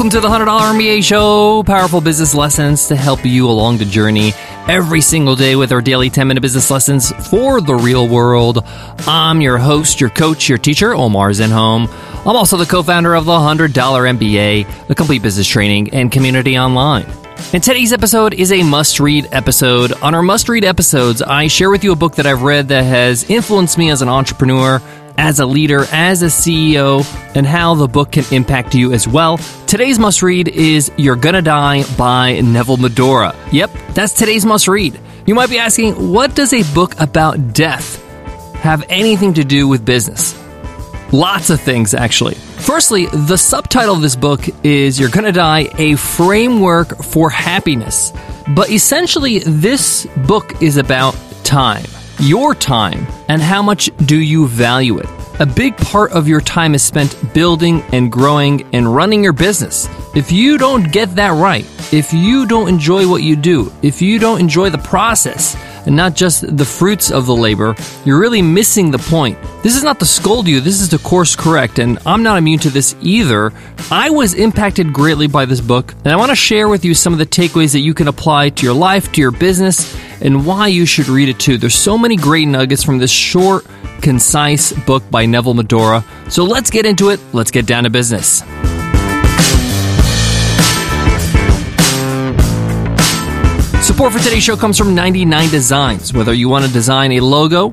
Welcome to the $100 MBA Show, powerful business lessons to help you along the journey every single day with our daily 10-minute business lessons for the real world. I'm your host, your coach, your teacher, Omar Zenhome. I'm also the co-founder of the $100 MBA, the complete business training and community online. And today's episode is a must-read episode. On our must-read episodes, I share with you a book that I've read that has influenced me as an entrepreneur, as a leader, as a CEO, and how the book can impact you as well. Today's must-read is You're Gonna Die by Neville Medhora. Yep, that's today's must-read. You might be asking, what does a book about death have anything to do with business? Lots of things, actually. Firstly, the subtitle of this book is You're Gonna Die, A Framework for Happiness. But essentially, this book is about time, your time, and how much do you value it. A big part of your time is spent building and growing and running your business. If you don't get that right, if you don't enjoy what you do, if you don't enjoy the process, and not just the fruits of the labor, you're really missing the point. This is not to scold you, this is to course correct, and I'm not immune to this either. I was impacted greatly by this book, and I want to share with you some of the takeaways that you can apply to your life, to your business, and why you should read it too. There's so many great nuggets from this short, concise book by Neville Medhora. So let's get into it, let's get down to business. Support for today's show comes from 99designs. Whether you want to design a logo,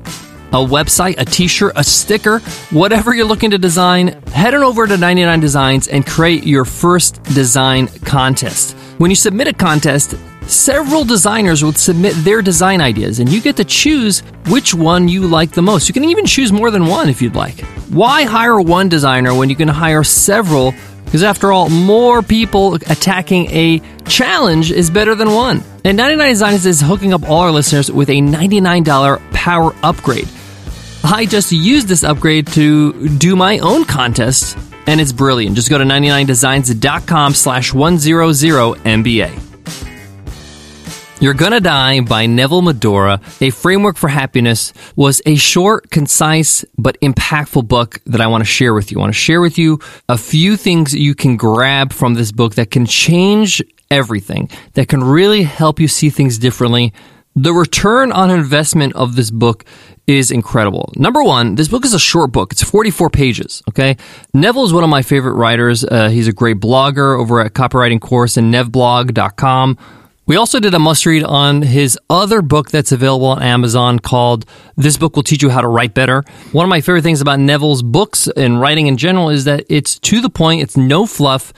a website, a t-shirt, a sticker, whatever you're looking to design, head on over to 99designs and create your first design contest. When you submit a contest, several designers would submit their design ideas, and you get to choose which one you like the most. You can even choose more than one if you'd like. Why hire one designer when you can hire several? Because after all, more people attacking a challenge is better than one. And 99designs is hooking up all our listeners with a $99 power upgrade. I just used this upgrade to do my own contest, and it's brilliant. Just go to 99designs.com/100MBA. You're Gonna Die by Neville Medhora, A Framework for Happiness, was a short, concise, but impactful book that I want to share with you. I want to share with you a few things you can grab from this book that can change everything, that can really help you see things differently. The return on investment of this book is incredible. Number one, this book is a short book. It's 44 pages, okay? Neville is one of my favorite writers. He's a great blogger over at Copywriting Course and Nevblog.com. We also did a must-read on his other book that's available on Amazon called This Book Will Teach You How to Write Better. One of my favorite things about Neville's books and writing in general is that it's to the point, it's no fluff.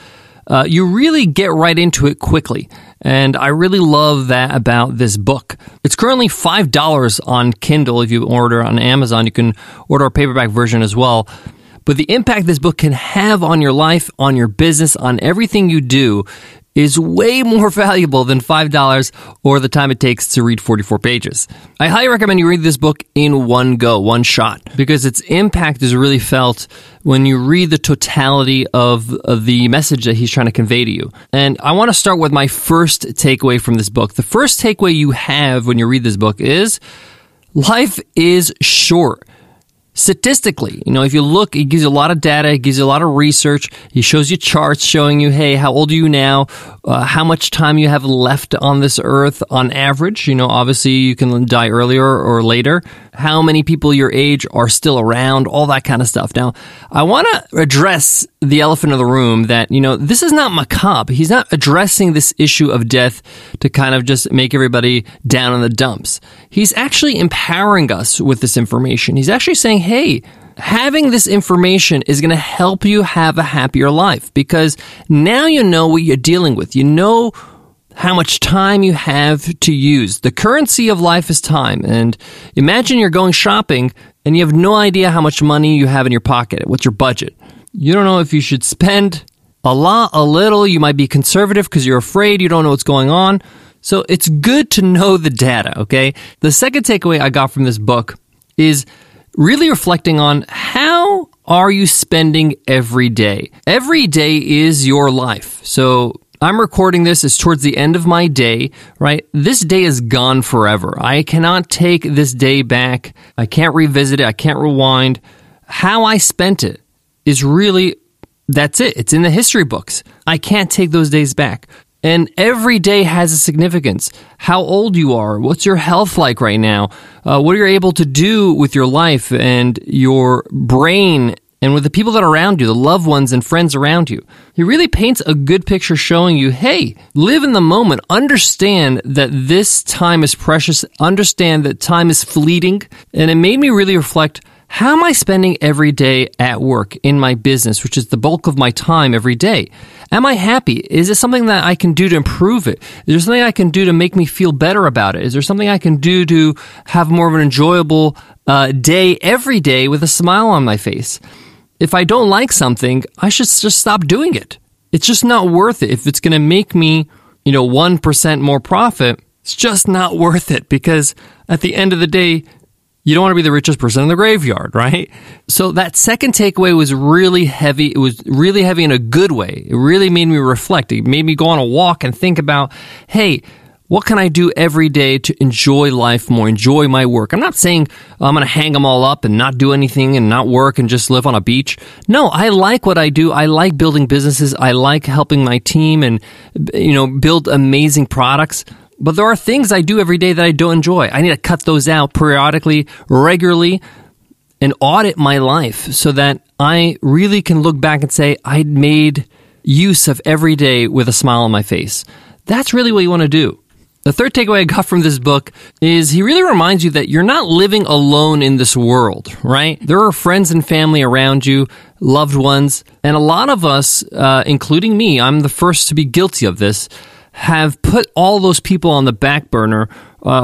You really get right into it quickly, and I really love that about this book. It's currently $5 on Kindle. If you order on Amazon, you can order a paperback version as well. But the impact this book can have on your life, on your business, on everything you do is way more valuable than $5 or the time it takes to read 44 pages. I highly recommend you read this book in one go, one shot, because its impact is really felt when you read the totality of the message that he's trying to convey to you. And I want to start with my first takeaway from this book. The first takeaway you have when you read this book is life is short. Statistically, you know, if you look, it gives you a lot of data, it gives you a lot of research, it shows you charts showing you, hey, how old are you now, how much time you have left on this earth on average, you know, obviously you can die earlier or later, how many people your age are still around, all that kind of stuff. Now, I want to address the elephant in the room that, you know, this is not macabre. He's not addressing this issue of death to kind of just make everybody down in the dumps. He's actually empowering us with this information. He's actually saying, hey, having this information is going to help you have a happier life because now you know what you're dealing with. You know how much time you have to use. The currency of life is time. And imagine you're going shopping and you have no idea how much money you have in your pocket. What's your budget? You don't know if you should spend a lot, a little. You might be conservative because you're afraid. You don't know what's going on. So it's good to know the data, okay? The second takeaway I got from this book is really reflecting on how are you spending every day? Every day is your life. So I'm recording this. It's towards the end of my day, right? This day is gone forever. I cannot take this day back. I can't revisit it. I can't rewind. How I spent it is really That's it. It's in the history books. I can't take those days back. And every day has a significance. How old you are, what's your health like right now, what you're able to do with your life and your brain and with the people that are around you, the loved ones and friends around you. He really paints a good picture showing you, hey, live in the moment. Understand that this time is precious. Understand that time is fleeting. And it made me really reflect, how am I spending every day at work, in my business, which is the bulk of my time every day? Am I happy? Is there something that I can do to improve it? Is there something I can do to make me feel better about it? Is there something I can do to have more of an enjoyable day every day with a smile on my face? If I don't like something, I should just stop doing it. It's just not worth it. If it's going to make me, 1% more profit, it's just not worth it, because at the end of the day, you don't want to be the richest person in the graveyard, right? So that second takeaway was really heavy. It was really heavy in a good way. It really made me reflect. It made me go on a walk and think about, hey, what can I do every day to enjoy life more, enjoy my work? I'm not saying I'm going to hang them all up and not do anything and not work and just live on a beach. No, I like what I do. I like building businesses. I like helping my team and, build amazing products. But there are things I do every day that I don't enjoy. I need to cut those out periodically, regularly, and audit my life so that I really can look back and say, I made use of every day with a smile on my face. That's really what you want to do. The third takeaway I got from this book is he really reminds you that you're not living alone in this world, right? There are friends and family around you, loved ones, and a lot of us, including me, I'm the first to be guilty of this, have put all those people on the back burner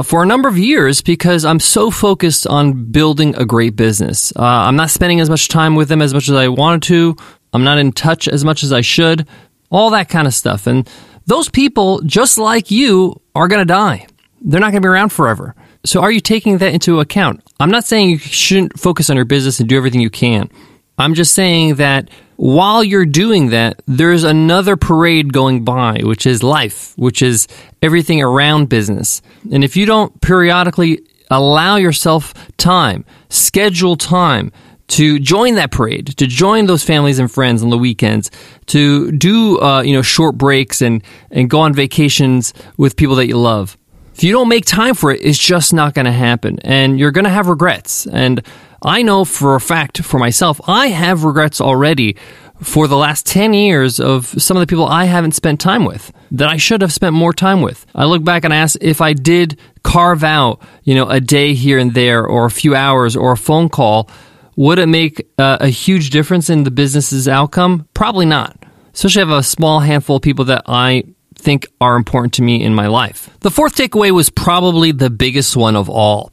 for a number of years because I'm so focused on building a great business. I'm not spending as much time with them as much as I wanted to. I'm not in touch as much as I should. All that kind of stuff. And those people, just like you, are going to die. They're not going to be around forever. So are you taking that into account? I'm not saying you shouldn't focus on your business and do everything you can. I'm just saying that while you're doing that, there's another parade going by, which is life, which is everything around business. And if you don't periodically allow yourself time, schedule time to join that parade, to join those families and friends on the weekends, to do short breaks and go on vacations with people that you love. If you don't make time for it, it's just not going to happen. And you're going to have regrets. And I know for a fact for myself, I have regrets already for the last 10 years of some of the people I haven't spent time with that I should have spent more time with. I look back and ask if I did carve out, a day here and there or a few hours or a phone call, would it make a huge difference in the business's outcome? Probably not. Especially if I have a small handful of people that I think are important to me in my life. The fourth takeaway was probably the biggest one of all.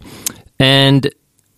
And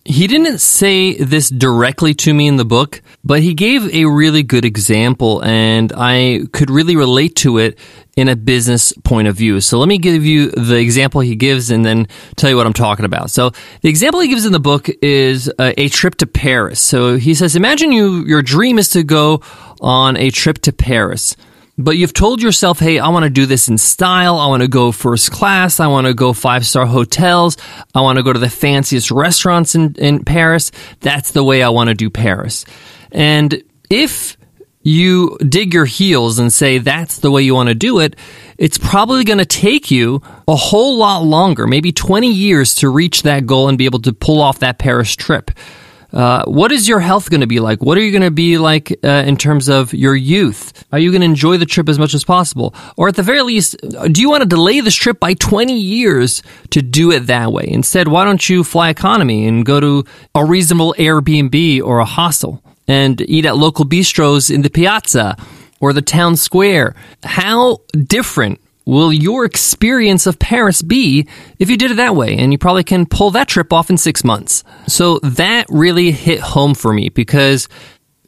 he didn't say this directly to me in the book, but he gave a really good example, and I could really relate to it in a business point of view. So let me give you the example he gives and then tell you what I'm talking about. So the example he gives in the book is a trip to Paris. So he says, imagine your dream is to go on a trip to Paris. But you've told yourself, hey, I want to do this in style. I want to go first class. I want to go five-star hotels. I want to go to the fanciest restaurants in Paris. That's the way I want to do Paris. And if you dig your heels and say that's the way you want to do it, it's probably going to take you a whole lot longer, maybe 20 years to reach that goal and be able to pull off that Paris trip. What is your health going to be like? What are you going to be like in terms of your youth? Are you going to enjoy the trip as much as possible? Or at the very least, do you want to delay this trip by 20 years to do it that way? Instead, why don't you fly economy and go to a reasonable Airbnb or a hostel and eat at local bistros in the piazza or the town square? How different will your experience of Paris be if you did it that way? And you probably can pull that trip off in 6 months. So that really hit home for me, because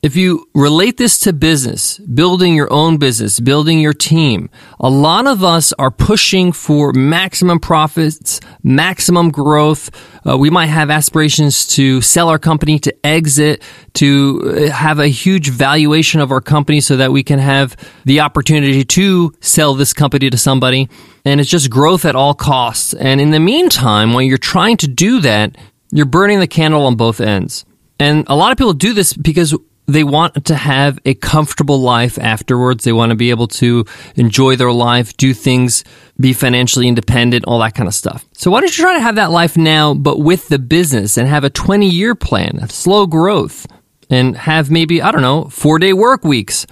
if you relate this to business, building your own business, building your team, a lot of us are pushing for maximum profits, maximum growth. We might have aspirations to sell our company, to exit, to have a huge valuation of our company so that we can have the opportunity to sell this company to somebody. And it's just growth at all costs. And in the meantime, when you're trying to do that, you're burning the candle on both ends. And a lot of people do this because they want to have a comfortable life afterwards. They want to be able to enjoy their life, do things, be financially independent, all that kind of stuff. So why don't you try to have that life now, but with the business, and have a 20-year plan, slow growth, and have maybe, I don't know, 4-day work weeks.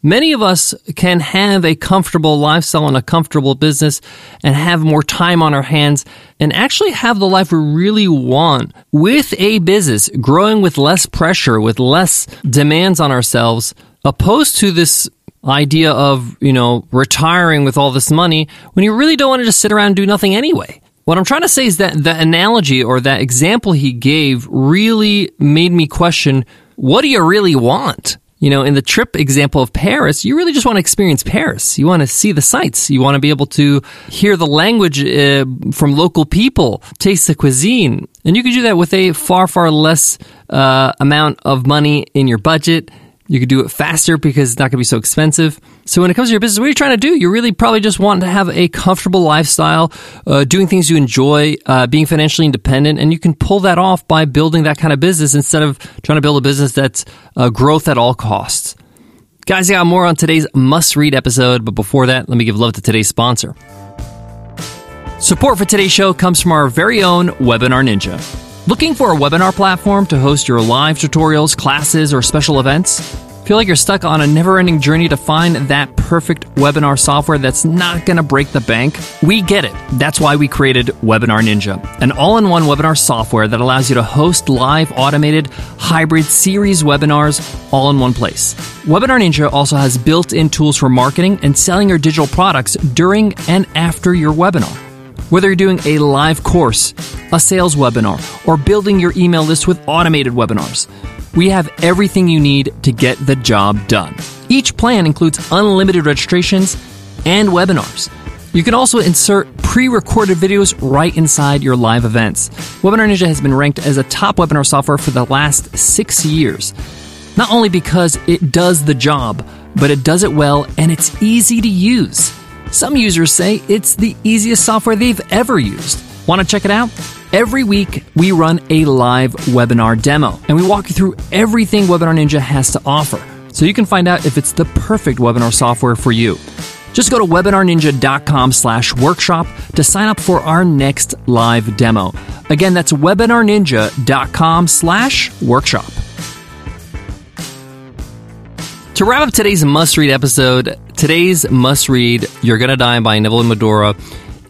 Many of us can have a comfortable lifestyle and a comfortable business and have more time on our hands and actually have the life we really want with a business, growing with less pressure, with less demands on ourselves, opposed to this idea of, you know, retiring with all this money when you really don't want to just sit around and do nothing anyway. What I'm trying to say is that the analogy or that example he gave really made me question, what do you really want? You know, in the trip example of Paris, you really just want to experience Paris. You want to see the sights. You want to be able to hear the language from local people, taste the cuisine. And you could do that with a far, far less amount of money in your budget. You could do it faster because it's not going to be so expensive. So when it comes to your business, what are you trying to do? You really probably just want to have a comfortable lifestyle, doing things you enjoy, being financially independent, and you can pull that off by building that kind of business instead of trying to build a business that's growth at all costs. Guys, I got more on today's must-read episode, but before that, let me give love to today's sponsor. Support for today's show comes from our very own Webinar Ninja. Looking for a webinar platform to host your live tutorials, classes, or special events? Feel like you're stuck on a never-ending journey to find that perfect webinar software that's not going to break the bank? We get it. That's why we created Webinar Ninja, an all-in-one webinar software that allows you to host live, automated, hybrid series webinars all in one place. Webinar Ninja also has built-in tools for marketing and selling your digital products during and after your webinar. Whether you're doing a live course, a sales webinar, or building your email list with automated webinars, we have everything you need to get the job done. Each plan includes unlimited registrations and webinars. You can also insert pre-recorded videos right inside your live events. Webinar Ninja has been ranked as a top webinar software for the last 6 years, not only because it does the job, but it does it well and it's easy to use. Some users say it's the easiest software they've ever used. Want to check it out? Every week, we run a live webinar demo, and we walk you through everything Webinar Ninja has to offer, so you can find out if it's the perfect webinar software for you. Just go to webinarninja.com/workshop to sign up for our next live demo. Again, that's webinarninja.com/workshop. To wrap up today's must-read episode, today's must-read, You're Gonna Die by Neville Medhora,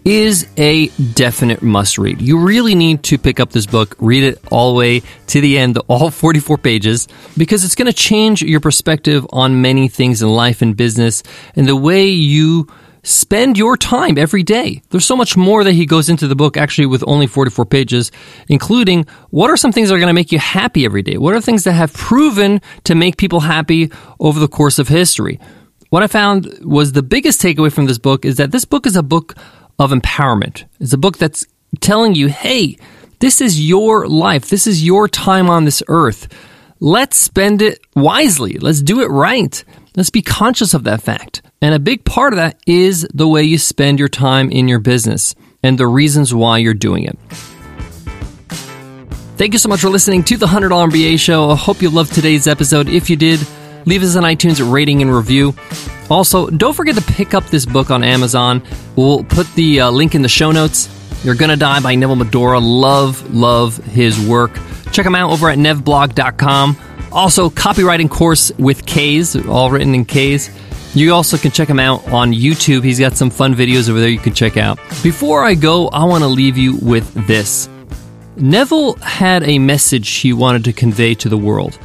is a definite must-read. You really need to pick up this book, read it all the way to the end, all 44 pages, because it's gonna change your perspective on many things in life and business and the way you spend your time every day. There's so much more that he goes into the book, actually, with only 44 pages, including what are some things that are going to make you happy every day? What are things that have proven to make people happy over the course of history? What I found was the biggest takeaway from this book is that this book is a book of empowerment. It's a book that's telling you, hey, this is your life. This is your time on this earth. Let's spend it wisely. Let's do it right. Let's be conscious of that fact. And a big part of that is the way you spend your time in your business and the reasons why you're doing it. Thank you so much for listening to The $100 MBA Show. I hope you loved today's episode. If you did, leave us an iTunes rating and review. Also, don't forget to pick up this book on Amazon. We'll put the link in the show notes. You're Gonna Die by Neville Medhora. Love his work. Check him out over at Nevblog.com. Also, Copywriting Course with K's, all written in K's. You also can check him out on YouTube. He's got some fun videos over there you can check out. Before I go, I want to leave you with this. Neville had a message he wanted to convey to the world.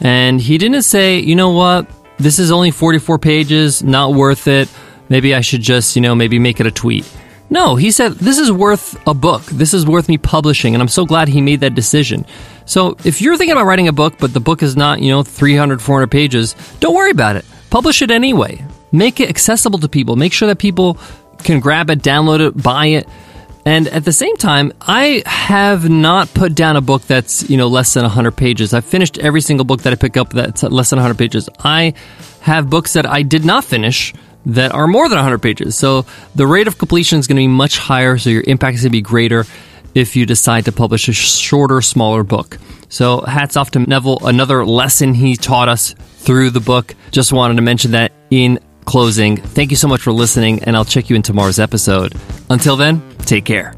And he didn't say, you know what, this is only 44 pages, not worth it. Maybe I should just, maybe make it a tweet. No, he said, this is worth a book. This is worth me publishing. And I'm so glad he made that decision. So if you're thinking about writing a book, but the book is not, 300, 400 pages, don't worry about it. Publish it anyway. Make it accessible to people. Make sure that people can grab it, download it, buy it. And at the same time, I have not put down a book that's, less than 100 pages. I've finished every single book that I pick up that's less than 100 pages. I have books that I did not finish that are more than 100 pages. So the rate of completion is going to be much higher, so your impact is going to be greater if you decide to publish a shorter, smaller book. So hats off to Neville, another lesson he taught us through the book. Just wanted to mention that in closing. Thank you so much for listening, and I'll check you in tomorrow's episode. Until then, take care.